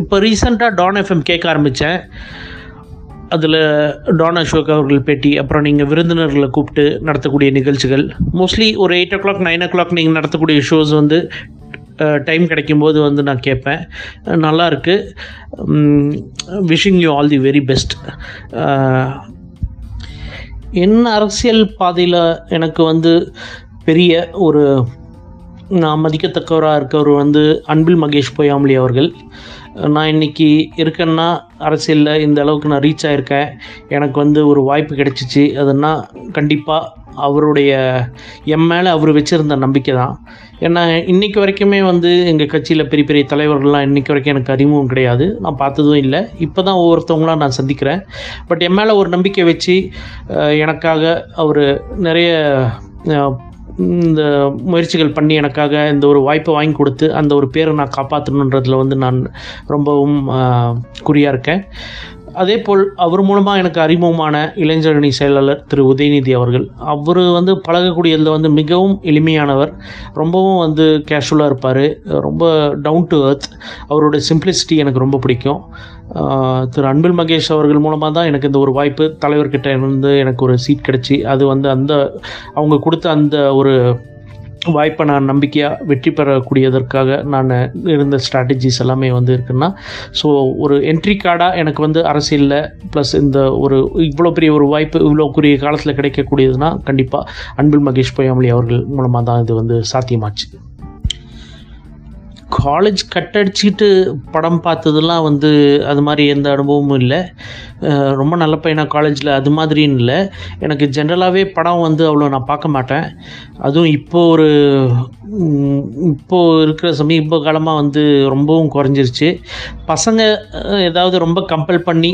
இப்போ ரீசெண்டாக Don FM கேட்க ஆரம்பித்தேன். அதில் டான் அசோக் அவர்கள் பேட்டி, அப்புறம் நீங்கள் விருந்தினர்களை கூப்பிட்டு நடத்தக்கூடிய நிகழ்ச்சிகள், மோஸ்ட்லி ஒரு 8 o'clock 9 o'clock நீங்கள் நடத்தக்கூடிய ஷோஸ் வந்து டைம் கிடைக்கும்போது வந்து நான் கேட்பேன். நல்லாயிருக்கு. Wishing you all the very best. என்ன அரசியல் பாதையில் எனக்கு வந்து பெரிய ஒரு நான் மதிக்கத்தக்கவராக இருக்கவர் வந்து அன்பு மகேஷ் பொய்யாமொழி அவர்கள். நான் இன்றைக்கி இருக்கேன்னா அரசியலில் இந்த அளவுக்கு நான் ரீச் ஆகியிருக்கேன், எனக்கு வந்து ஒரு வாய்ப்பு கிடைச்சிச்சு. அதுன்னா கண்டிப்பாக அவருடைய என் மேலே அவர் வச்சுருந்த நம்பிக்கை தான். ஏன்னா இன்றைக்கு வரைக்குமே வந்து எங்கள் கட்சியில் பெரிய பெரிய தலைவர்கள்லாம் இன்றைக்கு வரைக்கும் எனக்கு அறிமுகம் கிடையாது, நான் பார்த்ததும் இல்லை. இப்போ தான் ஒவ்வொருத்தவங்களாம் நான் சந்திக்கிறேன். பட் என் மேலே ஒரு நம்பிக்கை வச்சு எனக்காக அவர் நிறைய இந்த முயற்சிகள் பண்ணி எனக்காக இந்த ஒரு வாய்ப்பை வாங்கி கொடுத்து அந்த ஒரு பேரை நான் காப்பாற்றணுன்றதில் வந்து நான் ரொம்பவும் குறியாக இருக்கேன். அதே போல் அவர் மூலமாக எனக்கு அறிமுகமான இளைஞரணி செயலாளர் திரு உதயநிதி அவர்கள், அவர் வந்து பழகக்கூடியதில் வந்து மிகவும் எளிமையானவர், ரொம்பவும் வந்து கேஷுவலாக இருப்பார், ரொம்ப டவுன் டு எர்த், அவரோட சிம்பிளிசிட்டி எனக்கு ரொம்ப பிடிக்கும். திரு அன்பில் மகேஷ் அவர்கள் மூலமாக தான் எனக்கு இந்த ஒரு வாய்ப்பு தலைவர்கிட்ட இருந்து எனக்கு ஒரு சீட் கிடச்சி, அது வந்து அந்த அவங்க கொடுத்த அந்த ஒரு வாய்ப்பை நான் நம்பிக்கையாக வெற்றி பெறக்கூடியதற்காக நான் இருந்த ஸ்ட்ராட்டஜிஸ் எல்லாமே வந்து இருக்குன்னா, ஸோ ஒரு என்ட்ரி கார்டாக எனக்கு வந்து அரசியலில் ப்ளஸ் இந்த ஒரு இவ்வளோ பெரிய ஒரு வாய்ப்பு இவ்வளோ குறுகிய காலத்தில் கிடைக்கக்கூடியதுன்னா கண்டிப்பாக அன்பில் மகேஷ் பொய்யாமொழி அவர்கள் மூலமாக தான் இது வந்து சாத்தியமாச்சு. காலேஜ் கட்டடிச்சிட்டு படம் பார்த்ததெல்லாம் வந்து அது மாதிரி எந்த அனுபவமும் இல்லை. ரொம்ப நல்ல பையனாக காலேஜில் அது மாதிரின்னு இல்லை. எனக்கு ஜென்ரலாகவே படம் வந்து அவ்வளோ நான் பார்க்க மாட்டேன். அதுவும் இப்போது இருக்கிற சமீப காலமாக வந்து ரொம்பவும் குறைஞ்சிருச்சு. பசங்க ஏதாவது ரொம்ப கம்பல் பண்ணி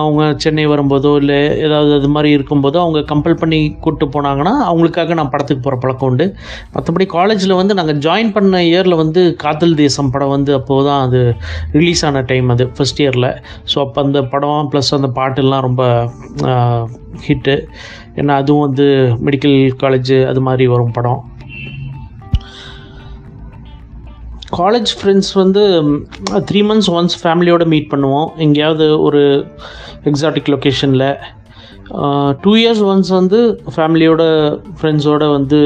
அவங்க சென்னை வரும்போதோ இல்லை ஏதாவது அது மாதிரி இருக்கும்போதோ அவங்க கம்பல் பண்ணி கூப்பிட்டு போனாங்கன்னா அவங்களுக்காக நான் படத்துக்கு போகிற பழக்கம் உண்டு. மற்றபடி காலேஜில் வந்து நாங்கள் ஜாயின் பண்ண இயரில் வந்து காதல் தேசம் படம் வந்து அப்போது தான் அது ரிலீஸ் ஆன டைம், அது ஃபஸ்ட் இயரில். ஸோ அப்போ அந்த படம் ப்ளஸ் அந்த பாட்டெல்லாம் ரொம்ப ஹிட்டு. ஏன்னா அதுவும் வந்து மெடிக்கல் காலேஜ் அது மாதிரி வரும் படம். காலேஜ் ஃப்ரெண்ட்ஸ் வந்து 3 months ஒன்ஸ் ஃபேமிலியோடு மீட் பண்ணுவோம் எங்கேயாவது ஒரு எக்ஸாட்டிக் லொக்கேஷனில். 2 years ஒன்ஸ் வந்து ஃபேமிலியோட ஃப்ரெண்ட்ஸோடு வந்து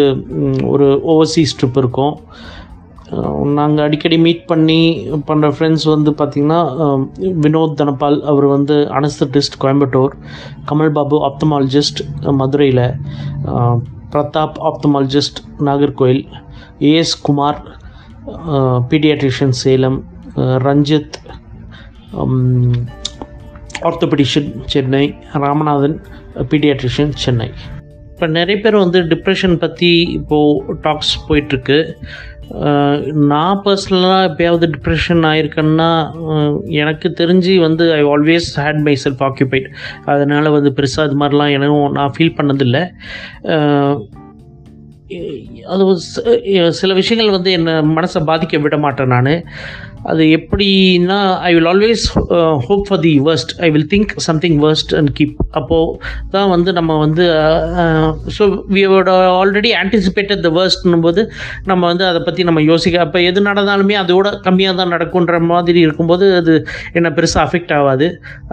ஒரு ஓவர்சீஸ் ட்ரிப் இருக்கும். நாங்கள் அடிக்கடி மீட் பண்ணி பண்ணுற ஃப்ரெண்ட்ஸ் வந்து பார்த்திங்கன்னா வினோத் தனபால், அவர் வந்து அனஸ்தட்டிஸ்ட் கோயம்புத்தூர், கமல் பாபு ஆப்தமாலஜிஸ்ட் மதுரையில், Prathap ophthalmologist Nagercoil, as Kumar paediatrician Salem, Ranjith orthopaedician Chennai, Ramanathan paediatrician Chennai. இப்போ நிறைய பேர் வந்து டிப்ரெஷன் பற்றி இப்போது டாக்ஸ் போயிட்டுருக்கு. நான் பர்சனலாக எப்போயாவது டிப்ரெஷன் ஆகிருக்கேன்னா எனக்கு தெரிஞ்சு வந்து I always hate my self occupied. அதனால் வந்து பெருசாக அது மாதிரிலாம் எனக்கும் நான் ஃபீல் பண்ணதில்லை. அது சில விஷயங்கள் வந்து என்னை மனசை பாதிக்க விட மாட்டேன் நான். அது எப்படின்னா I will always hope for the worst, I will think something worst and keep. அப்போது தான் வந்து நம்ம வந்து so we have already anticipated the வேர்ஸ்ட்னும் போது நம்ம வந்து அதை பற்றி நம்ம யோசிக்க, அப்போ எது நடந்தாலுமே அதோட கம்மியாக தான் நடக்குன்ற மாதிரி இருக்கும்போது அது என்னை பெருசாக அஃபெக்ட் ஆகாது.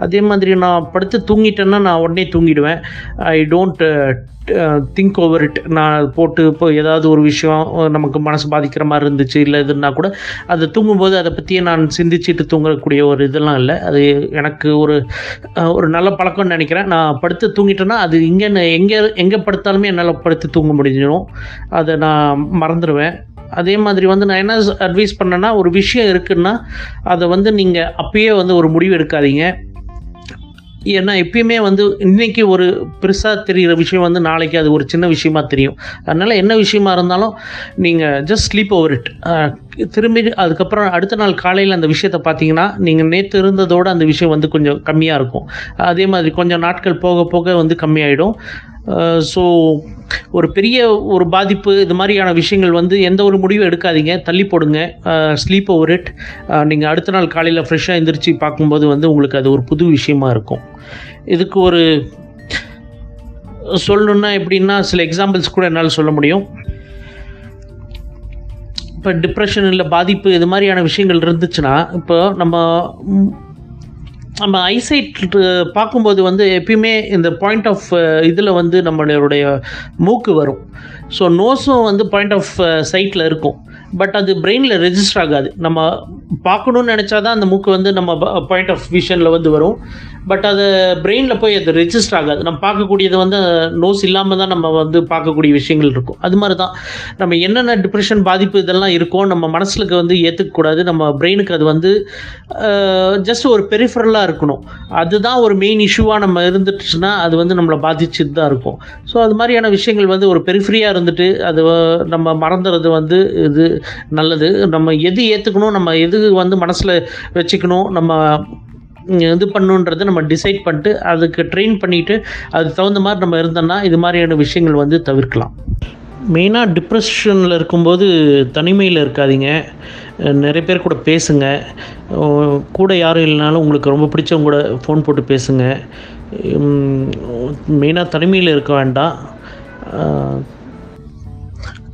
அதே மாதிரி நான் படுத்து தூங்கிட்டேன்னா நான் உடனே தூங்கிடுவேன். I don't think over it. நான் போட்டு இப்போ ஏதாவது ஒரு விஷயம் நமக்கு மனசு பாதிக்கிற மாதிரி இருந்துச்சு இல்லை இதுன்னா கூட அதை தூங்கும்போது அதை பற்றியே நான் சிந்திச்சுட்டு தூங்கக்கூடிய ஒரு இதெல்லாம் இல்லை. அது எனக்கு ஒரு நல்ல பழக்கம்னு நினைக்கிறேன். நான் படுத்து தூங்கிட்டேன்னா அது இங்கே எங்கே எங்கே படுத்தாலுமே என்னால் படுத்து தூங்க முடிஞ்சிடும், அதை நான் மறந்துடுவேன். அதே மாதிரி வந்து நான் என்ன அட்வைஸ் பண்ணேன்னா, ஒரு விஷயம் இருக்குன்னா அதை வந்து நீங்கள் அப்பயே வந்து ஒரு முடிவு எடுக்காதீங்க. ஏன்னா எப்பயுமே வந்து இன்றைக்கி ஒரு பெருசாக தெரிகிற விஷயம் வந்து நாளைக்கு அது ஒரு சின்ன விஷயமா தெரியும். அதனால் என்ன விஷயமா இருந்தாலும் நீங்கள் ஜஸ்ட் ஸ்லீப் ஓவர் இட். திரும்பி அதுக்கப்புறம் அடுத்த நாள் காலையில் அந்த விஷயத்தை பார்த்தீங்கன்னா நீங்கள் நேற்று இருந்ததோடு அந்த விஷயம் வந்து கொஞ்சம் கம்மியாக இருக்கும். அதே மாதிரி கொஞ்சம் நாட்கள் போக போக வந்து கம்மியாயிடும். ஸோ ஒரு பெரிய ஒரு பாதிப்பு இது மாதிரியான விஷயங்கள் வந்து எந்த ஒரு முடிவும் எடுக்காதீங்க, தள்ளி போடுங்க, ஸ்லீப் ஓவர் இட். நீங்கள் அடுத்த நாள் காலையில் ஃப்ரெஷ்ஷாக எந்திரிச்சு பார்க்கும்போது வந்து உங்களுக்கு அது ஒரு புது விஷயமா இருக்கும். இதுக்கு ஒரு சொல்லணுன்னா எப்படின்னா சில எக்ஸாம்பிள்ஸ் கூட என்னால் சொல்ல முடியும். இப்போ டிப்ரெஷன் இல்லை பாதிப்பு இது மாதிரியான விஷயங்கள் இருந்துச்சுன்னா, இப்போ நம்ம ஐசைட் பார்க்கும்போது வந்து எப்பயுமே இந்த பாயிண்ட் ஆஃப் இதில் வந்து நம்மளுடைய மூக்கு வரும். ஸோ நோஸும் வந்து பாயிண்ட் ஆஃப் சைட்டில் இருக்கும், பட் அது பிரெயினில் ரெஜிஸ்டர் ஆகாது. நம்ம பார்க்கணுன்னு நினச்சா தான் அந்த மூக்கு வந்து நம்ம பாயிண்ட் ஆஃப் விஷனில் வந்து வரும், பட் அது பிரெயினில் போய் அது ரெஜிஸ்டர் ஆகாது. நம்ம பார்க்கக்கூடியது வந்து நோஸ் இல்லாமல் தான் நம்ம வந்து பார்க்கக்கூடிய விஷயங்கள் இருக்கும். அது மாதிரி தான் நம்ம என்னென்ன டிப்ரெஷன் பாதிப்பு இதெல்லாம் இருக்கோ நம்ம மனசுக்கு வந்து ஏற்றுக்கக்கூடாது. நம்ம பிரெயினுக்கு அது வந்து ஜஸ்ட் ஒரு பெரிஃபரலாக இருக்கணும். அதுதான் ஒரு மெயின் இஷ்யூவாக நம்ம இருந்துட்டுச்சுன்னா அது வந்து நம்மளை பாதிச்சுட்டு தான் இருக்கும். ஸோ அது மாதிரியான விஷயங்கள் வந்து ஒரு பெரிஃபரியாக இருந்துட்டு அது நம்ம மறந்துறது வந்து இது நல்லது. நம்ம எது ஏற்றுக்கணும், நம்ம எது வந்து மனசில் வச்சுக்கணும், நம்ம இது பண்ணுன்றதை நம்ம டிசைட் பண்ணிட்டு அதுக்கு ட்ரெயின் பண்ணிவிட்டு அதுக்கு தகுந்த மாதிரி நம்ம இருந்தோம்னா இது மாதிரியான விஷயங்கள் வந்து தவிர்க்கலாம். மெயினாக டிப்ரெஷனில் இருக்கும்போது தனிமையில் இருக்காதீங்க, நிறைய பேர் கூட பேசுங்க. கூட யாரும் இல்லைனாலும் உங்களுக்கு ரொம்ப பிடிச்சவங்க கூட ஃபோன் போட்டு பேசுங்க. மெயினாக தனிமையில் இருக்க வேண்டாம்.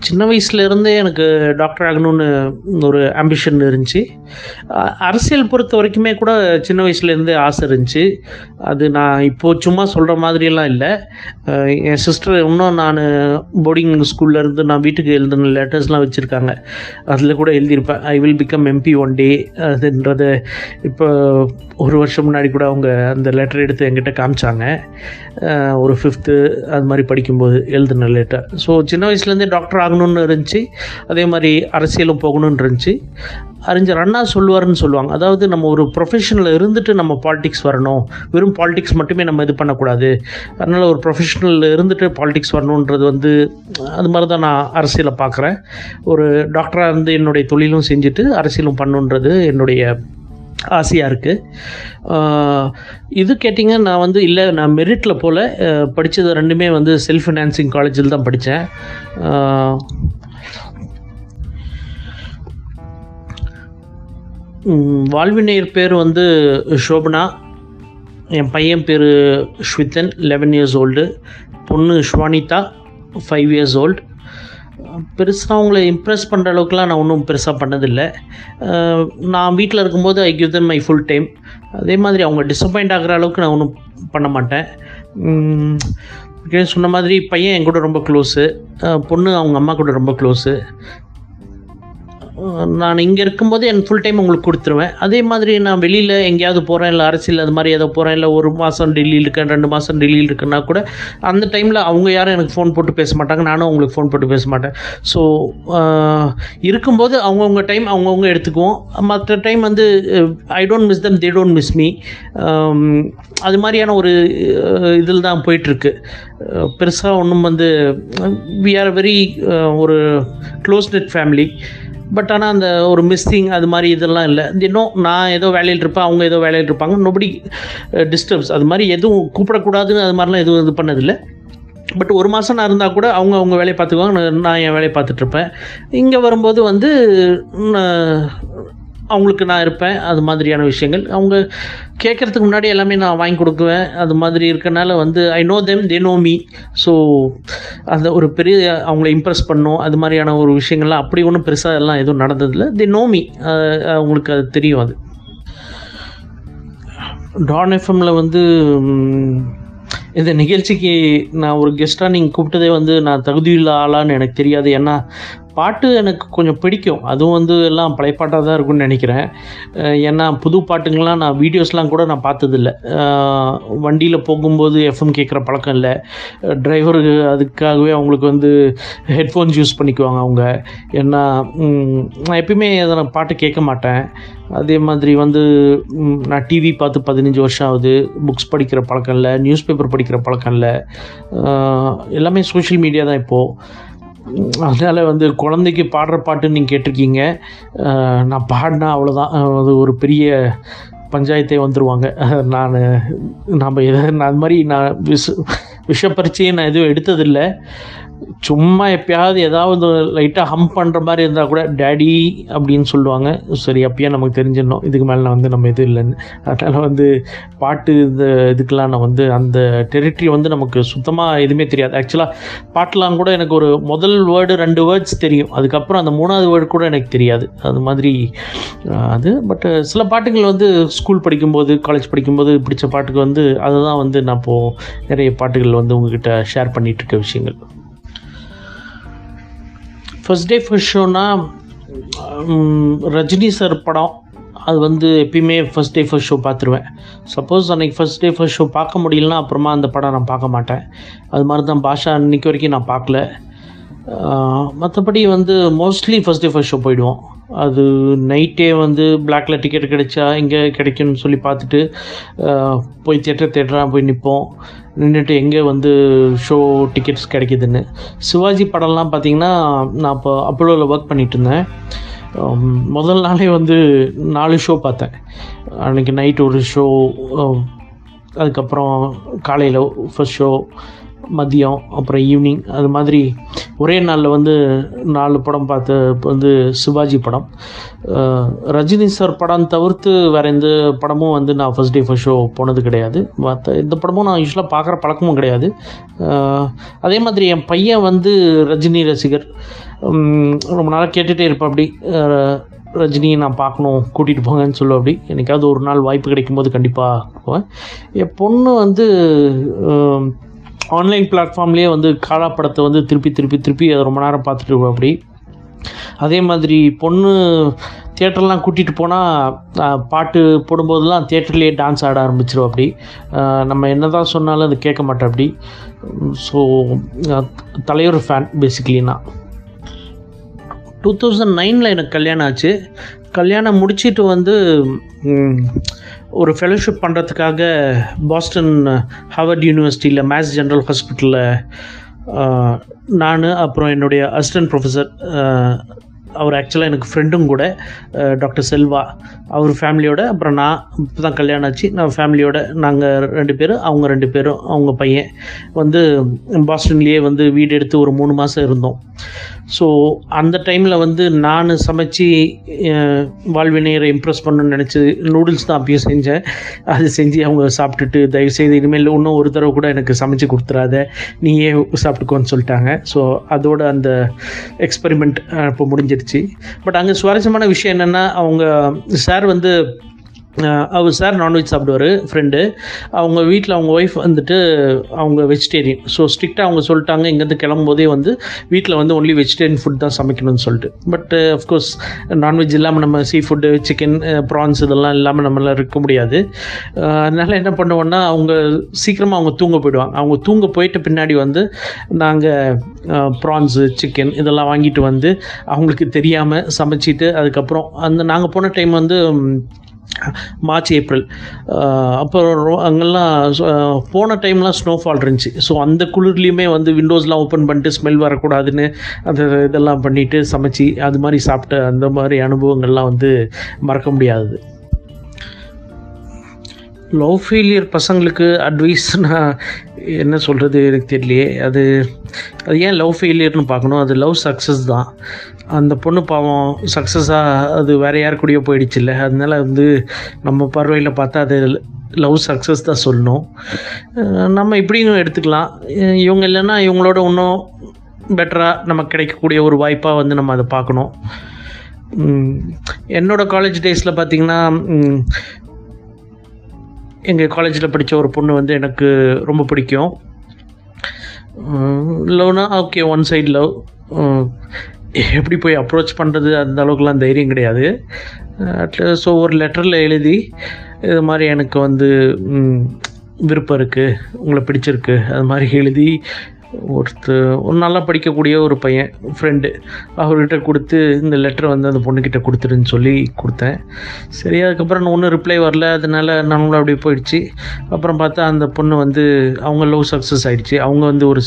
சின்ன வயசுலேருந்தே எனக்கு டாக்டர் ஆகணும்னு ஒரு ஆம்பிஷன் இருந்துச்சு. அரசியல் பொறுத்த வரைக்குமே கூட சின்ன வயசுலேருந்தே ஆசை இருந்துச்சு. அது நான் இப்போது சும்மா சொல்கிற மாதிரியெல்லாம் இல்லை. என் சிஸ்டர் இன்னும் நான் போர்டிங் ஸ்கூல்லேருந்து நான் வீட்டுக்கு எழுதின லெட்டர்ஸ்லாம் வச்சுருக்காங்க. அதில் கூட எழுதியிருப்பேன் I will become MP one day அதுன்றது. இப்போ ஒரு வருஷம் முன்னாடி கூட அவங்க அந்த லெட்டர் எடுத்து என்கிட்ட காமிச்சாங்க, ஒரு 5th அது மாதிரி படிக்கும்போது எழுதின லெட்டர். ஸோ சின்ன வயசுலேருந்தே டாக்டர் ஆகணும்னு இருந்துச்சு, அதே மாதிரி அரசியலும் போகணும்னு இருந்துச்சு. அறிஞர் அண்ணா சொல்லுவார்னு சொல்லுவாங்க, அதாவது நம்ம ஒரு ப்ரொஃபஷனில் இருந்துட்டு நம்ம பாலிடிக்ஸ் வரணும், வெறும் பாலிடிக்ஸ் மட்டுமே நம்ம இது பண்ணக்கூடாது, அதனால் ஒரு ப்ரொஃபஷனில் இருந்துட்டு பாலிடிக்ஸ் வரணுன்றது வந்து அது மாதிரி தான் நான் அரசியலை பார்க்குறேன். ஒரு டாக்டராக இருந்து என்னுடைய தொழிலும் செஞ்சுட்டு அரசியலும் பண்ணணுன்றது என்னுடைய ஆசையாக இருக்குது. இது கேட்டிங்க நான் வந்து இல்லை நான் மெரிட்டில் போல் படித்தது ரெண்டுமே வந்து செல்ஃப் ஃபினான்சிங் காலேஜில் தான் படித்தேன். வாழ்வினையர் பேர் வந்து ஷோபனா, என் பையன் பேர் ஸ்ரித்தன் 11 years old, பொண்ணு ஸ்வானிதா 5 years old. பெருசாக அவங்கள இம்ப்ரெஸ் பண்ணுற அளவுக்குலாம் நான் ஒன்றும் பெருசாக பண்ணதில்லை. நான் வீட்டில் இருக்கும்போது I give them my full time. அதே மாதிரி அவங்க டிசப்பாயிண்ட் ஆகிற அளவுக்கு நான் ஒன்றும் பண்ண மாட்டேன். சொன்ன மாதிரி பையன் என் கூட ரொம்ப க்ளோஸு, பொண்ணு அவங்க அம்மா கூட ரொம்ப க்ளோஸு. நான் இங்கே இருக்கும்போது என் ஃபுல் டைம் உங்களுக்கு கொடுத்துருவேன். அதே மாதிரி நான் வெளியில் எங்கேயாவது போகிறேன், இல்லை அரசியல் அது மாதிரி ஏதோ போகிறேன், இல்லை ஒரு மாதம் டெல்லியில் இருக்கேன் 2 மாதம் டெல்லியில் இருக்குன்னா கூட அந்த டைமில் அவங்க யாரும் எனக்கு ஃபோன் போட்டு பேச மாட்டாங்க, நானும் அவங்களுக்கு ஃபோன் போட்டு பேச மாட்டேன். ஸோ இருக்கும்போது அவங்கவுங்க டைம் அவங்கவுங்க எடுத்துக்குவோம். மற்ற டைம் வந்து I don't miss them, they don't miss me, அது மாதிரியான ஒரு இதில் தான் போயிட்டுருக்கு. பெருசாக ஒன்றும் வந்து வி ஆர் வெரி ஒரு க்ளோஸ் நெட் ஃபேமிலி, பட் ஆனால் அந்த ஒரு மிஸ்ஸிங் அது மாதிரி இதெல்லாம் இல்லை. இன்னும் நான் ஏதோ வேலையில் இருப்பேன், அவங்க ஏதோ வேலையில் இருப்பாங்க, நோபடி டிஸ்டர்ப்ஸ், அது மாதிரி எதுவும் கூப்பிடக்கூடாதுன்னு அது மாதிரிலாம் எதுவும் இது பண்ணதில்லை. பட் ஒரு மாதம் நான் இருந்தால் கூட அவங்க அவங்க வேலையை பார்த்துக்குவாங்க, நான் என் வேலையை பார்த்துட்ருப்பேன். இங்கே வரும்போது வந்து அவங்களுக்கு நான் இருப்பேன். அது மாதிரியான விஷயங்கள் அவங்க கேட்குறதுக்கு முன்னாடி எல்லாமே நான் வாங்கி கொடுக்குவேன். அது மாதிரி இருக்கனால வந்து I know them, they know me. So அந்த ஒரு பெரிய அவங்கள இம்ப்ரெஸ் பண்ணணும் அது மாதிரியான ஒரு விஷயங்கள்லாம் அப்படி ஒன்றும் பெருசாக எல்லாம் எதுவும் நடந்ததில்லை. தே நோ மீ, அவங்களுக்கு அது தெரியும். அது டான் எஃப்எம்மில் வந்து இந்த நிகழ்ச்சிக்கு நான் ஒரு கெஸ்ட்டாக நீங்கள் கூப்பிட்டதே வந்து நான் தகுதியுள்ள ஆளான்னு எனக்கு தெரியாது. ஏன்னா பாட்டு எனக்கு கொஞ்சம் பிடிக்கும், அதுவும் வந்து எல்லாம் பழைய பாட்டாக தான் இருக்கும்னு நினைக்கிறேன். ஏன்னா புது பாட்டுங்கள்லாம் நான் வீடியோஸ்லாம் கூட நான் பார்த்ததில்லை. வண்டியில் போகும்போது எஃப்எம் கேட்குற பழக்கம் இல்லை. டிரைவருக்கு அதுக்காகவே அவங்களுக்கு வந்து ஹெட்ஃபோன்ஸ் யூஸ் பண்ணிக்குவாங்க அவங்க. ஏன்னா நான் எப்பயுமே அதை பாட்டு கேட்க மாட்டேன். அதே மாதிரி வந்து நான் டிவி பார்த்து 15 வருஷம் ஆகுது. புக்ஸ் படிக்கிற பழக்கம் இல்லை, நியூஸ் பேப்பர் படிக்கிற பழக்கம் இல்லை, எல்லாமே சோஷியல் மீடியா தான் இப்போது. அதனால் வந்து குழந்தைக்கு பாடுற பாட்டுன்னு நீங்கள் கேட்டிருக்கீங்க, நான் பாடினா அவ்வளோதான், அது ஒரு பெரிய பஞ்சாயத்தே வந்துடுவாங்க. நான் அது மாதிரி நான் விஷப்பரிச்சையை நான் எதுவும் எடுத்ததில்லை. சும்மா எப்பயாவது ஏதாவது லைட்டாக ஹம்ப் பண்ணுற மாதிரி இருந்தால் கூட டேடி அப்படின்னு சொல்லுவாங்க. சரி, அப்பயே நமக்கு தெரிஞ்சிடணும் இதுக்கு மேலே நான் வந்து நம்ம இது இல்லைன்னு. அதனால் வந்து பாட்டு இந்த இதுக்கெலாம் நான் வந்து அந்த டெரிட்டரி வந்து நமக்கு சுத்தமாக எதுவுமே தெரியாது. ஆக்சுவலாக பாட்டெலாம் கூட எனக்கு ஒரு முதல் வேர்டு 2 words தெரியும், அதுக்கப்புறம் அந்த 3rd word கூட எனக்கு தெரியாது. அது மாதிரி அது பட் சில பாட்டுகள் வந்து ஸ்கூல் படிக்கும்போது காலேஜ் படிக்கும்போது பிடிச்ச பாட்டுக்கு வந்து அதுதான் வந்து நான் இப்போது நிறைய பாட்டுகள் வந்து உங்ககிட்ட ஷேர் பண்ணிகிட்ருக்க விஷயங்கள். ஃபர்ஸ்ட் டே ஃபர்ஸ்ட் ஷோனா ரஜினி சார் படம், அது வந்து எப்பயுமே ஃபர்ஸ்ட் டே ஃபர்ஸ்ட் ஷோ பார்த்துருவேன். சப்போஸ் அன்றைக்கி ஃபர்ஸ்ட் டே ஃபர்ஸ்ட் ஷோ பார்க்க முடியலன்னா அப்புறமா அந்த படம் நான் பார்க்க மாட்டேன். அது மாதிரி தான் பாஷா இன்றைக்கி வரைக்கும் நான் பார்க்கல. மற்றபடி வந்து mostly first day first show போயிடுவோம். அது நைட்டே வந்து பிளாக்ல டிக்கெட் கிடைச்சா எங்கே கிடைக்கும்னு சொல்லி பார்த்துட்டு போய் தேட்டராக போய் நிற்போம். நின்றுட்டு எங்கே வந்து ஷோ டிக்கெட்ஸ் கிடைக்கிதுன்னு. சிவாஜி படம்லாம் பார்த்திங்கன்னா நான் இப்போ அப்போலோவில் ஒர்க் பண்ணிகிட்டு இருந்தேன். முதல் நாளே வந்து 4 show பார்த்தேன். அன்றைக்கி நைட் ஒரு ஷோ, அதுக்கப்புறம் காலையில் ஃபர்ஸ்ட் ஷோ, மதியம், அப்புறம் ஈவினிங். அது மாதிரி ஒரே நாளில் வந்து 4 படம் பார்த்து வந்து சிவாஜி படம், ரஜினி சார் படம் தவிர்த்து வேறு எந்த படமும் வந்து நான் ஃபர்ஸ்ட் டே ஃபர்ஸ்ட் ஷோ போனது கிடையாது. மற்ற எந்த படமும் நான் யூஸ்வலாக பார்க்குற பழக்கமும் கிடையாது. அதே மாதிரி என் பையன் வந்து ரஜினி ரசிகர், ரொம்ப நாளாக கேட்டுகிட்டே இருப்பேன். அப்படி ரஜினியை நான் பார்க்கணும் கூட்டிகிட்டு போங்கன்னு சொல்லுவேன். அப்படி எனக்காவது ஒரு நாள் வாய்ப்பு கிடைக்கும்போது கண்டிப்பாக போவேன். என் பொண்ணு வந்து ஆன்லைன் பிளாட்ஃபார்ம்லேயே வந்து காலா படத்தை வந்து திருப்பி திருப்பி திருப்பி அதை ரொம்ப நேரம் பார்த்துட்டு இருப்போம். அப்படி அதே மாதிரி பொண்ணு தியேட்டர்லாம் கூட்டிகிட்டு போனால் பாட்டு போடும்போதெல்லாம் தியேட்டர்லேயே டான்ஸ் ஆட ஆரம்பிச்சிடும். அப்படி நம்ம என்ன தான் சொன்னாலும் அது கேட்க மாட்டேன். அப்படி ஸோ தலைவர் ஃபேன் பேசிக்கலி. நான் 2009 எனக்கு கல்யாணம் ஆச்சு. கல்யாணம் முடிச்சுட்டு வந்து ஒரு ஃபெலோஷிப் பண்ணுறதுக்காக பாஸ்டன் ஹார்வர்ட் யூனிவர்சிட்டியில் மேஸ் ஜென்ரல் ஹாஸ்பிட்டலில் நான் அப்புறம் என்னுடைய அசிஸ்டன்ட் ப்ரொஃபஸர், அவர் ஆக்சுவலாக எனக்கு ஃப்ரெண்டும் கூட, டாக்டர் செல்வா, அவர் ஃபேமிலியோடு, அப்புறம் நான் இப்போ தான் கல்யாணம் ஆச்சு, நான் ஃபேமிலியோடு நாங்கள் 2 பேரும், அவங்க 2 பேரும், அவங்க பையன் வந்து பாஸ்டன்லேயே வந்து வீடு எடுத்து ஒரு 3 மாதம் இருந்தோம். ஸோ அந்த டைமில் வந்து நான் சமைச்சு வாழ்வினையரை இம்ப்ரெஸ் பண்ணணும்னு நினச்சி நூடுல்ஸ் தான் அப்பயும் செஞ்சேன். அது செஞ்சு அவங்க சாப்பிட்டுட்டு தயவுசெய்து இனிமேல் இன்னும் ஒரு தடவை கூட எனக்கு சமைச்சு கொடுத்துடாத, நீயே சாப்பிட்டுக்கோன்னு சொல்லிட்டாங்க. ஸோ அதோட அந்த எக்ஸ்பெரிமெண்ட் இப்போ முடிஞ்சிருச்சு. பட் அங்கே சுவாரஸ்யமான விஷயம் என்னென்னா, அவங்க சார் வந்து அவர் சார் நான்வெஜ் சாப்பிடுவார் ஃப்ரெண்டு, அவங்க வீட்டில் அவங்க ஒய்ஃப் வந்துட்டு அவங்க வெஜிடேரியன். ஸோ ஸ்ட்ரிக்டாக அவங்க சொல்லிட்டாங்க இங்கேருந்து கிளம்பும்போதே வந்து வீட்டில் வந்து ஒன்லி வெஜிடேரியன் ஃபுட் தான் சமைக்கணும்னு சொல்லிட்டு. பட் அஃப்கோர்ஸ் நான்வெஜ் இல்லாமல் நம்ம சீ ஃபுட்டு, சிக்கன், ப்ரான்ஸ் இதெல்லாம் இல்லாமல் நம்மளால் இருக்க முடியாது. அதனால் என்ன பண்ணுவோன்னா, அவங்க சீக்கிரமாக அவங்க தூங்க போயிடுவாங்க. அவங்க தூங்க போயிட்ட பின்னாடி வந்து நாங்கள் ப்ரான்ஸு, சிக்கன் இதெல்லாம் வாங்கிட்டு வந்து அவங்களுக்கு தெரியாமல் சமைச்சிட்டு, அதுக்கப்புறம் அந்த நாங்கள் போன டைம் வந்து மார்ச், ஏப்ரல், அப்புறம் அங்கெல்லாம் போன டைம்லாம் ஸ்னோஃபால் இருந்துச்சு. ஸோ அந்த குளிர்லேயுமே வந்து விண்டோஸ்லாம் ஓப்பன் பண்ணிட்டு ஸ்மெல் வரக்கூடாதுன்னு அந்த இதெல்லாம் பண்ணிவிட்டு சமைச்சு அது மாதிரி சாப்பிட்ட அந்த மாதிரி அனுபவங்கள்லாம் வந்து மறக்க முடியாது. லவ் ஃபெயிலியர் பசங்களுக்கு அட்வைஸ் நான் என்ன சொல்கிறது எனக்கு தெரியலையே. அது அது ஏன் லவ் ஃபெயிலியர்னு பார்க்கணும், அது லவ் சக்ஸஸ் தான். அந்த பொண்ணு பாவம் சக்ஸஸாக அது வேறு யார் கூடயோ போயிடுச்சு இல்லை, அதனால வந்து நம்ம பார்வையில் பார்த்தா அது லவ் சக்ஸஸ் தான் சொல்லணும். நம்ம இப்படியும் எடுத்துக்கலாம், இவங்க இல்லைன்னா இவங்களோட இன்னும் பெட்டராக நமக்கு கிடைக்கக்கூடிய ஒரு வாய்ப்பாக வந்து நம்ம அதை பார்க்கணும். என்னோடய காலேஜ் டேஸில் பார்த்திங்கன்னா, எங்கள் காலேஜில் படித்த ஒரு பொண்ணு வந்து எனக்கு ரொம்ப பிடிக்கும். லவ்னா ஓகே, ஒன் சைடு லவ், எப்படி போய் அப்ரோச் பண்ணுறது அந்த அளவுக்குலாம் தைரியம் கிடையாது. ஸோ ஒரு லெட்டரில் எழுதி இது மாதிரி எனக்கு வந்து விருப்பம் இருக்குது, உங்களை பிடிச்சிருக்கு, அது மாதிரி எழுதி ஒரு நல்லா படிக்கக்கூடிய ஒரு பையன் ஃப்ரெண்டு அவர்கிட்ட கொடுத்து இந்த லெட்டரை வந்து அந்த பொண்ணுக்கிட்ட கொடுத்துருன்னு சொல்லி கொடுத்தேன். சரி, அதுக்கப்புறம் ஒன்றும் ரிப்ளை வரல, அதனால் நம்மளும் அப்படியே போயிடுச்சு. அப்புறம் பார்த்தா அந்த பொண்ணு வந்து அவங்க லவ் சக்ஸஸ் ஆகிடுச்சு. அவங்க வந்து ஒரு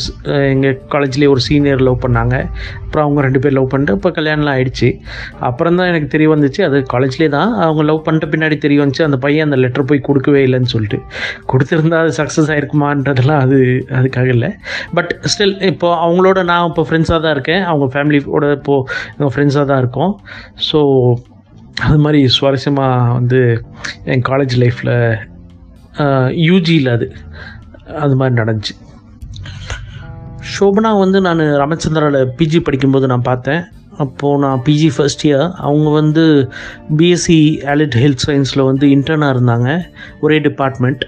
எங்கள் காலேஜ்லேயே ஒரு சீனியர் லவ் பண்ணாங்க. அப்புறம் அவங்க 2 பேர் லவ் பண்ணிட்டு இப்போ கல்யாணம்லாம் ஆகிடுச்சு. அப்புறம் தான் எனக்கு தெரிய வந்துச்சு, அது காலேஜ்லேயே தான், அவங்க லவ் பண்ணிட்ட பின்னாடி தெரிய வந்துச்சு அந்த பையன் அந்த லெட்டர் போய் கொடுக்கவே இல்லைன்னு சொல்லிட்டு. கொடுத்துருந்தா அது சக்ஸஸ் ஆகிருக்குமான்றதெல்லாம் அது அதுக்காக இல்லை. பட் பட் ஸ்டில் இப்போ அவங்களோட நான் இப்போ ஃப்ரெண்ட்ஸாக தான் இருக்கேன், அவங்க ஃபேமிலியோட இப்போது எங்கள் ஃப்ரெண்ட்ஸாக தான் இருக்கோம். ஸோ அது மாதிரி சுவாரஸ்யமாக வந்து என் காலேஜ் லைஃப்பில் யூஜியில் அது மாதிரி நடந்துச்சு. ஷோபனா வந்து நான் ராமச்சந்திராவில் பிஜி படிக்கும்போது நான் பார்த்தேன். அப்போது நான் பிஜி ஃபர்ஸ்ட் இயர், அவங்க வந்து பிஎஸ்சி ஆலிட் ஹெல்த் சயின்ஸில் வந்து இன்டர்னாக இருந்தாங்க ஒரே டிபார்ட்மெண்ட்.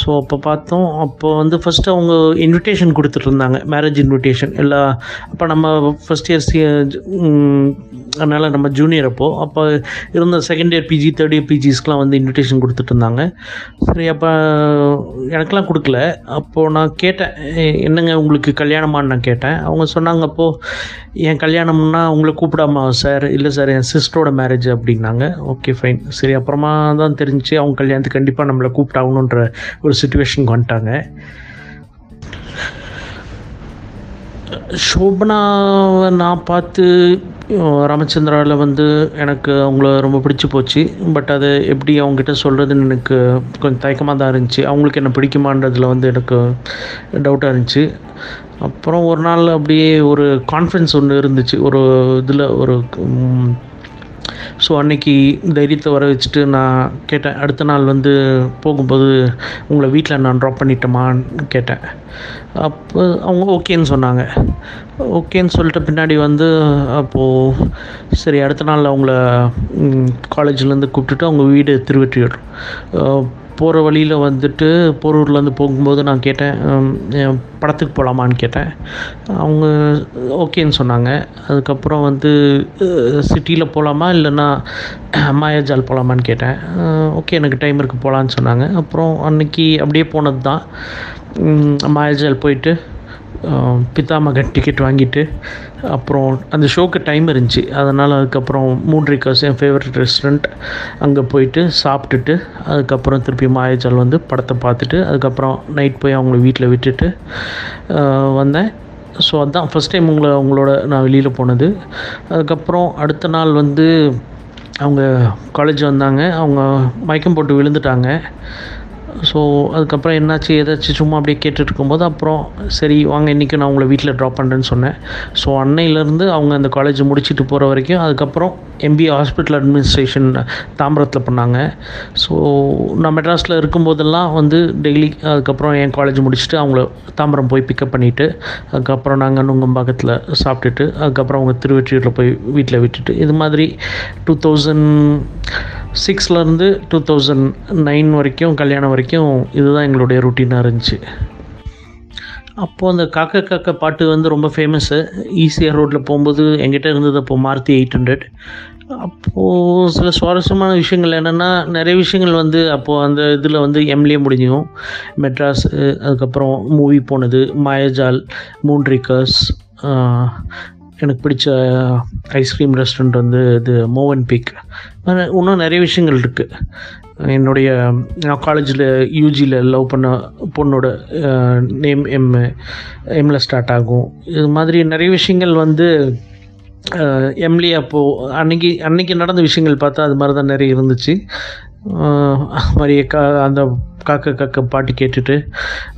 ஸோ அப்போ பார்த்தோம், அப்போ வந்து ஃபஸ்ட்டு அவங்க இன்விடேஷன் கொடுத்துட்ருந்தாங்க, மேரேஜ் இன்விடேஷன் எல்லா. அப்போ நம்ம ஃபஸ்ட் இயர் அதனால் நம்ம ஜூனியர் அப்போது, அப்போ இருந்த second year PG third year பிஜிஸ்க்கெலாம் வந்து இன்விடேஷன் கொடுத்துட்ருந்தாங்க. சரி, அப்போ எனக்கெலாம் கொடுக்கல. அப்போது நான் கேட்டேன், என்னங்க உங்களுக்கு கல்யாணமானு நான் கேட்டேன். அவங்க சொன்னாங்க, அப்போது என் கல்யாணம்னா உங்களை கூப்பிடாமா சார்? இல்லை சார், என் சிஸ்டரோட மேரேஜ் அப்படின்னாங்க. Okay fine. சரி, அப்புறமா தான் தெரிஞ்சு அவங்க கல்யாணத்துக்கு கண்டிப்பாக நம்மளை கூப்பிட்டாகணுன்ற ஒரு சிச்சுவேஷனுக்கு வந்துட்டாங்க. ஷோபனாவை நான் பார்த்து ராமச்சந்திராவில் வந்து எனக்கு அவங்கள ரொம்ப பிடிச்சி போச்சு. பட் அது எப்படி அவங்ககிட்ட சொல்கிறதுன்னு எனக்கு கொஞ்சம் தயக்கமாக தான் இருந்துச்சு. அவங்களுக்கு என்ன பிடிக்குமான்றதில் வந்து எனக்கு டவுட்டாக இருந்துச்சு. அப்புறம் ஒரு நாள் அப்படியே ஒரு கான்ஃபரன்ஸ் ஒன்று இருந்துச்சு ஒரு இதில் ஒரு. ஸோ அன்றைக்கி தைரியத்தை வர வச்சுட்டு நான் கேட்டேன், அடுத்த நாள் வந்து போகும்போது உங்களை வீட்டில் நான் ட்ராப் பண்ணிட்டேமான்னு கேட்டேன். அப்போ அவங்க ஓகேன்னு சொன்னாங்க. ஓகேன்னு சொல்லிட்ட பின்னாடி வந்து அப்போது சரி, அடுத்த நாள் அவங்கள காலேஜ்லேருந்து கூப்பிட்டுட்டு அவங்க வீடு திருவெற்றியூர். போகிற வழியில் வந்துட்டு போரூர்லேருந்து போகும்போது நான் கேட்டேன், படத்துக்கு போகலாமான்னு கேட்டேன். அவங்க ஓகேன்னு சொன்னாங்க. அதுக்கப்புறம் வந்து சிட்டியில் போகலாமா இல்லைன்னா மாயாஜால் போகலாமான்னு கேட்டேன். ஓகே, எனக்கு டைம் இருக்குது போகலான்னு சொன்னாங்க. அப்புறம் அன்றைக்கி அப்படியே போனது தான். மாயாஜால் போயிட்டு பிதாமகன் டிக்கெட் வாங்கிட்டு, அப்புறம் அந்த ஷோக்கு டைம் இருந்துச்சு. அதனால் அதுக்கப்புறம் மூன் ராக்கர்ஸ் என் ஃபேவரட் ரெஸ்டாரண்ட் அங்கே போயிட்டு சாப்பிட்டுட்டு, அதுக்கப்புறம் திருப்பி மாயாஜால் வந்து படத்தை பார்த்துட்டு, அதுக்கப்புறம் நைட் போய் அவங்கள வீட்டில் விட்டுட்டு வந்தேன். ஸோ அதுதான் ஃபஸ்ட் டைம் அவங்களோட நான் வெளியில் போனது. அதுக்கப்புறம் அடுத்த நாள் வந்து அவங்க காலேஜ் வந்தாங்க. அவங்க மயக்கம் போட்டு விழுந்துட்டாங்க. ஸோ அதுக்கப்புறம் என்னாச்சு ஏதாச்சும் சும்மா அப்படியே கேட்டுட்ருக்கும்போது அப்புறம் சரி வாங்க இன்றைக்கி நான் உங்களை வீட்டில் ட்ராப் பண்ணுறேன்னு சொன்னேன். ஸோ அன்னையிலேருந்து அவங்க அந்த காலேஜ் முடிச்சுட்டு போகிற வரைக்கும், அதுக்கப்புறம் எம்பிஏ ஹாஸ்பிட்டல் அட்மினிஸ்ட்ரேஷன் தாம்பரத்தில் பண்ணாங்க. ஸோ நான் மெட்ராஸில் இருக்கும்போதெல்லாம் வந்து டெய்லி, அதுக்கப்புறம் என் காலேஜ் முடிச்சுட்டு அவங்கள தாம்பரம் போய் பிக்கப் பண்ணிவிட்டு, அதுக்கப்புறம் நாங்கள் நுங்கம்பாக்கத்தில் சாப்பிட்டுட்டு, அதுக்கப்புறம் அவங்க திருவெற்றியூரில் போய் வீட்டில் விட்டுட்டு, இது மாதிரி 2006லேருந்து 2009 வரைக்கும், கல்யாணம் வரைக்கும் இதுதான் எங்களுடைய ரொட்டீனாக இருந்துச்சு. அப்போது அந்த காக்கா காக்கா பாட்டு வந்து ரொம்ப ஃபேமஸ்ஸு. ஈஸியாக ரோட்டில் போகும்போது எங்கிட்ட இருந்தது அப்போது மாருதி 800. அப்போது சில சுவாரஸ்யமான விஷயங்கள் என்னென்னா, நிறைய விஷயங்கள் வந்து அப்போது அந்த இதில் வந்து எம்லேயே முடிஞ்சுக்கும். மெட்ராஸ், அதுக்கப்புறம் மூவி போனது, மாயாஜால், மூன் ராக்கர்ஸ், எனக்கு பிடிச்ச ஐஸ்கிரீம் ரெஸ்டாரண்ட் வந்து இது மோவன் பீக், இன்னும் நிறைய விஷயங்கள் இருக்குது. என்னுடைய நான் காலேஜில் யூஜியில் லவ் பண்ண பொண்ணோட நேம் எம்மில் ஸ்டார்ட் ஆகும். இது மாதிரி நிறைய விஷயங்கள் வந்து எம்லி அப்போது அன்றைக்கி நடந்த விஷயங்கள் பார்த்தா அது மாதிரி தான் நிறைய இருந்துச்சு. அது மாதிரி அந்த காக்க காக்க பாட்டு கேட்டுட்டு,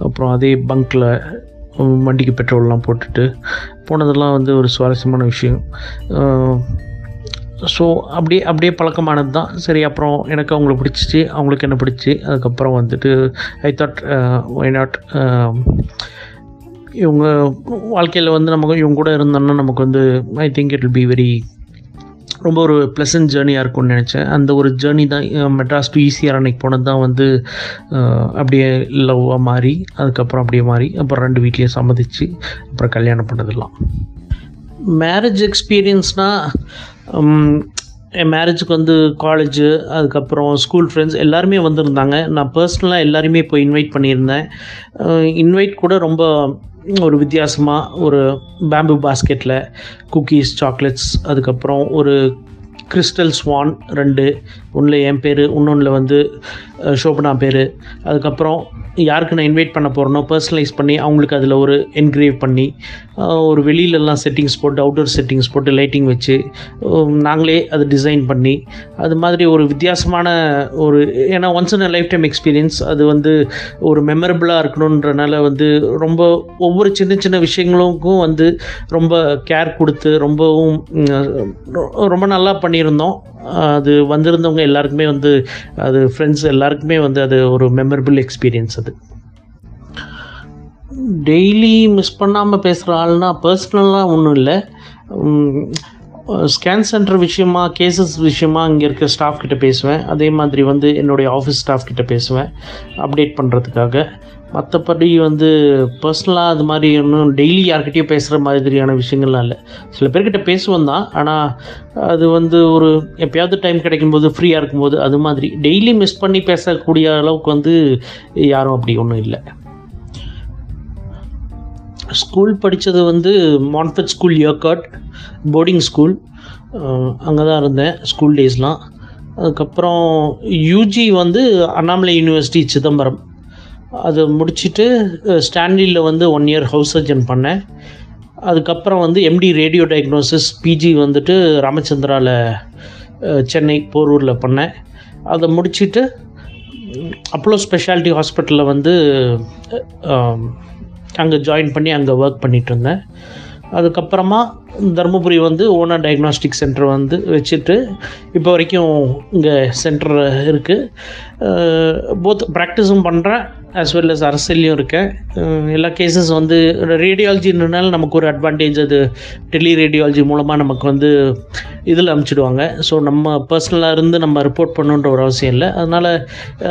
அப்புறம் அதே பங்க்கில் வண்டிக்கு பெட்ரோல்லாம் போட்டுட்டு போனதெல்லாம் வந்து ஒரு சுவாரஸ்யமான விஷயம். ஸோ அப்படியே பழக்கமானது தான். சரி, அப்புறம் எனக்கு அவங்களை பிடிச்சிச்சு, அவங்களுக்கு என்ன பிடிச்சி, அதுக்கப்புறம் வந்துட்டு ஐ தாட் வை நாட், இவங்க வாழ்க்கையில் வந்து நமக்கு இவங்க கூட இருந்தோம்னா நமக்கு வந்து I think it will be very ரொம்ப ஒரு ப்ளசன்ட் ஜேர்னியாக இருக்கும்னு நினச்சேன். அந்த ஒரு ஜேர்னி தான் மெட்ராஸ் டூ ஈஸியாக அன்றைக்கி போனது தான் வந்து அப்படியே லவ்வாக மாறி, அதுக்கப்புறம் அப்படியே மாறி, அப்புறம் ரெண்டு வீட்லேயே சம்மதிச்சு, அப்புறம் கல்யாணம் பண்ணதெல்லாம். மேரேஜ் எக்ஸ்பீரியன்ஸ்னால் என் மேரேஜுக்கு வந்து காலேஜு, அதுக்கப்புறம் ஸ்கூல் ஃப்ரெண்ட்ஸ் எல்லாருமே வந்திருந்தாங்க. நான் பர்சனலாக எல்லாருமே போய் இன்வைட் பண்ணியிருந்தேன். இன்வைட் கூட ரொம்ப ஒரு வித்தியாசமாக ஒரு பேம்பு பாஸ்கெட்டில் குக்கீஸ், சாக்லேட்ஸ், அதுக்கப்புறம் ஒரு கிறிஸ்டல் ஸ்வான் 2, ஒன்றில் என் பேர், இன்னொன்றில் வந்து ஷோபனா பேர். அதுக்கப்புறம் யாருக்கு நான் இன்வைட் பண்ண போகிறேனோ பர்சனலைஸ் பண்ணி அவங்களுக்கு அதில் ஒரு என்கிரேவ் பண்ணி ஒரு வெளியிலலாம் செட்டிங்ஸ் போட்டு, அவுட்டோர் செட்டிங்ஸ் போட்டு, லைட்டிங் வச்சு நாங்களே அது டிசைன் பண்ணி அது மாதிரி ஒரு வித்தியாசமான ஒரு, ஏன்னா once in a lifetime experience. அது வந்து ஒரு மெமரபுளாக இருக்கணுன்றனால வந்து ரொம்ப ஒவ்வொரு சின்ன சின்ன விஷயங்களுக்கும் வந்து ரொம்ப கேர் கொடுத்து ரொம்பவும் ரொம்ப நல்லா பண்ணியிருந்தோம். அது வந்திருந்தவங்க எல்லாருக்குமே வந்து அது ஃப்ரெண்ட்ஸ் எல்லாருக்குமே வந்து அது ஒரு மெமரபிள் எக்ஸ்பீரியன்ஸ். அது டெய்லி மிஸ் பண்ணாமல் பேசுகிற ஆள்னா பர்சனலாக ஒன்றும் இல்லை. ஸ்கேன் சென்டர் விஷயமா, கேசஸ் விஷயமா இங்கே இருக்கிற ஸ்டாஃப் கிட்ட பேசுவேன். அதே மாதிரி வந்து என்னுடைய ஆஃபீஸ் ஸ்டாஃப் கிட்ட பேசுவேன் அப்டேட் பண்ணுறதுக்காக. மற்றபடி வந்து பர்சனலாக அது மாதிரி ஒன்றும் டெய்லி யார்கிட்டையும் பேசுகிற மாதிரியான விஷயங்கள்லாம் இல்லை. சில பேர்கிட்ட பேசுவோம் தான், ஆனால் அது வந்து ஒரு எப்போயாவது டைம் கிடைக்கும்போது ஃப்ரீயாக இருக்கும்போது அது மாதிரி. டெய்லி மிஸ் பண்ணி பேசக்கூடிய அளவுக்கு வந்து யாரும் அப்படி ஒன்றும் இல்லை. ஸ்கூல் படித்தது வந்து Montfort school Yercaud boarding school, அங்கே தான் இருந்தேன் ஸ்கூல் டேஸ்லாம். அதுக்கப்புறம் யூஜி வந்து அண்ணாமலை யூனிவர்சிட்டி சிதம்பரம், அதை முடிச்சுட்டு ஸ்டான்லியில் வந்து 1 year ஹவுஸ் சர்ஜன் பண்ணேன். அதுக்கப்புறம் வந்து எம்டி ரேடியோ டயக்னோசிஸ் பிஜி வந்துட்டு ராமச்சந்திராவில் சென்னை போரூரில் பண்ணேன். அதை முடிச்சுட்டு அப்போலோ ஸ்பெஷாலிட்டி ஹாஸ்பிட்டலில் வந்து அங்கே ஜாயின் பண்ணி அங்கே ஒர்க் பண்ணிகிட்டு இருந்தேன். அதுக்கப்புறமா தருமபுரி வந்து ஓனா டயக்னாஸ்டிக் சென்டர் வந்து வச்சுட்டு இப்போ வரைக்கும் இங்கே சென்டர் இருக்குது. போத் ப்ராக்டிஸும் பண்ணுறேன் ஆஸ் வெல் அஸ் அரசியலையும் இருக்கேன். எல்லா கேஸஸ் வந்து ரேடியாலஜின்றனால நமக்கு ஒரு அட்வான்டேஜ், அது டெலி ரேடியாலஜி மூலமாக நமக்கு வந்து இதில் அனுப்பிச்சிடுவாங்க. ஸோ நம்ம பர்சனலாக இருந்து நம்ம ரிப்போர்ட் பண்ணணுன்ற ஒரு அவசியம் இல்லை. அதனால்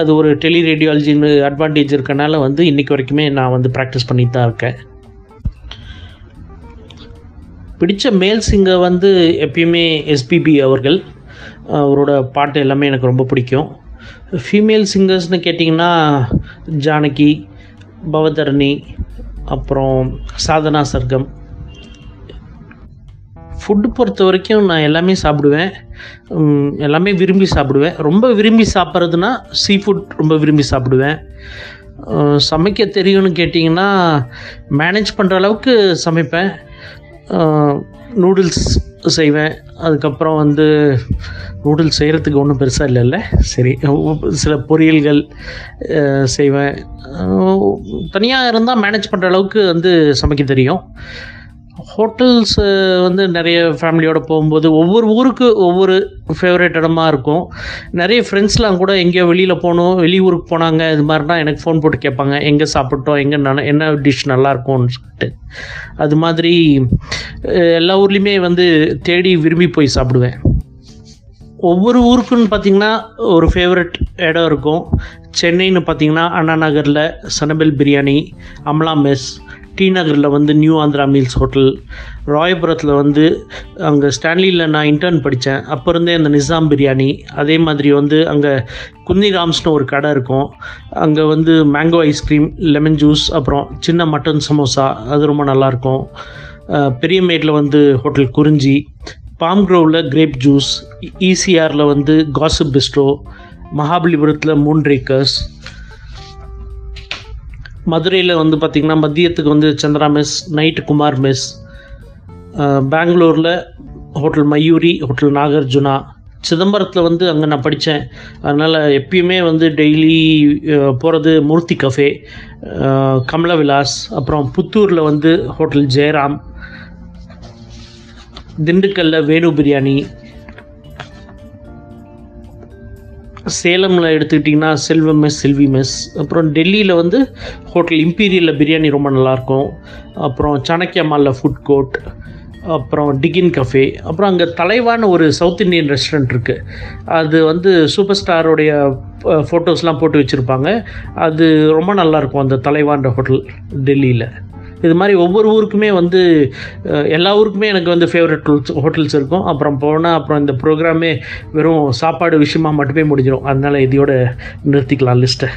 அது ஒரு டெலி ரேடியாலஜின்னு அட்வான்டேஜ் இருக்கனால வந்து இன்றைக்கி வரைக்குமே நான் வந்து ப்ராக்டிஸ் பண்ணிட்டு தான் இருக்கேன். பிடித்த மேல் சிங்கர் வந்து எப்பயுமே எஸ்பிபி அவர்கள், அவரோட பாட்டு எல்லாமே எனக்கு ரொம்ப பிடிக்கும். ஃபீமேல் சிங்கர்ஸ்னு கேட்டிங்கன்னா ஜானகி, பவதரணி, அப்புறம் சாதனா சர்க்கம். ஃபுட்டு பொறுத்த வரைக்கும் நான் எல்லாமே சாப்பிடுவேன், எல்லாமே விரும்பி சாப்பிடுவேன். ரொம்ப விரும்பி சாப்பிட்றதுனா சீ ஃபுட் ரொம்ப விரும்பி சாப்பிடுவேன். சமைக்க தெரியும்னு கேட்டிங்கன்னா மேனேஜ் பண்ணுற அளவுக்கு சமைப்பேன். நூடுல்ஸ் செய்வேன். அதுக்கப்புறம் வந்து நூடுல்ஸ் செய்கிறதுக்கு ஒன்றும் பெருசாக இல்லைல்ல, சரி சில பொரியல்கள் செய்வேன். தனியாக இருந்தால் மேனேஜ் பண்ணுற அளவுக்கு வந்து சமைக்க தெரியும். ஹோட்டல்ஸ் வந்து நிறைய ஃபேமிலியோடு போகும்போது ஒவ்வொரு ஊருக்கு ஒவ்வொரு ஃபேவரேட் இடமா இருக்கும். நிறைய ஃப்ரெண்ட்ஸ்லாம் கூட எங்கேயோ வெளியில் போகணும், வெளியூருக்கு போனாங்க இது மாதிரினா எனக்கு ஃபோன் போட்டு கேட்பாங்க எங்கே சாப்பிட்டோம், எங்கே என்ன டிஷ் நல்லாயிருக்கும்னு சொல்லிட்டு. அது மாதிரி எல்லா ஊர்லேயுமே வந்து தேடி விரும்பி போய் சாப்பிடுவேன். ஒவ்வொரு ஊருக்குன்னு பார்த்திங்கன்னா ஒரு ஃபேவரட் இடம் இருக்கும். சென்னைன்னு பார்த்திங்கன்னா அண்ணா நகரில் சனபெல் பிரியாணி, அமலா மெஸ், டி நகரில் வந்து நியூ ஆந்திரா மீல்ஸ் ஹோட்டல், ராயபுரத்தில் வந்து அங்கே ஸ்டான்லியில் நான் இன்டர்ன் படித்தேன் அப்போ இருந்தே அந்த நிஸாம் பிரியாணி. அதே மாதிரி வந்து அங்கே குந்திராம்ஸ்னு ஒரு கடை இருக்கும், அங்கே வந்து மேங்கோ ஐஸ்கிரீம், லெமன் ஜூஸ், அப்புறம் சின்ன மட்டன் சமோசா அது ரொம்ப நல்லாயிருக்கும். பெரியமேட்டில் வந்து ஹோட்டல் குறிஞ்சி, பாம் க்ரோவில் கிரேப் ஜூஸ், ஈசிஆரில் வந்து காஸ்பர் பிஸ்ட்ரோ, மகாபலிபுரத்தில் மூன் ரேக்கர்ஸ், மதுரையில் வந்து பார்த்திங்கன்னா மதியத்துக்கு வந்து Chandra mess, night Kumar mess, பெங்களூரில் ஹோட்டல் மயூரி, ஹோட்டல் நாகார்ஜுனா. சிதம்பரத்தில் வந்து அங்கே நான் படித்தேன், அதனால் எப்பயுமே வந்து டெய்லி போகிறது மூர்த்தி கஃபே, கமலா விலாஸ், அப்புறம் புத்தூரில் வந்து ஹோட்டல் ஜெயராம், திண்டுக்கல்ல வேணு பிரியாணி, சேலமில் எடுத்துக்கிட்டிங்கன்னா செல்வம் மெஸ், செல்வி மெஸ், அப்புறம் டெல்லியில் வந்து ஹோட்டல் இம்பீரியலில் பிரியாணி ரொம்ப நல்லாயிருக்கும், அப்புறம் சாணக்கியா மாலில் ஃபுட் கோர்ட், அப்புறம் டிகின் கஃபே, அப்புறம் அங்கே தலைவான ஒரு சவுத் இண்டியன் ரெஸ்டாரண்ட் இருக்குது. அது வந்து சூப்பர் ஸ்டாரோடைய ஃபோட்டோஸ்லாம் போட்டு வச்சுருப்பாங்க, அது ரொம்ப நல்லாயிருக்கும் அந்த தலைவான்ற ஹோட்டல் டெல்லியில். இது மாதிரி ஒவ்வொரு ஊருக்குமே வந்து எல்லா ஊருக்குமே எனக்கு வந்து ஃபேவரட் ஹோட்டல்ஸ் இருக்கும். அப்புறம் போனால் அப்புறம் இந்த ப்ரோக்ராமே வெறும் சாப்பாடு விஷயமாக மட்டுமே முடிஞ்சிடும், அதனால் இதையோடு நிறுத்திக்கலாம் லிஸ்ட்டை.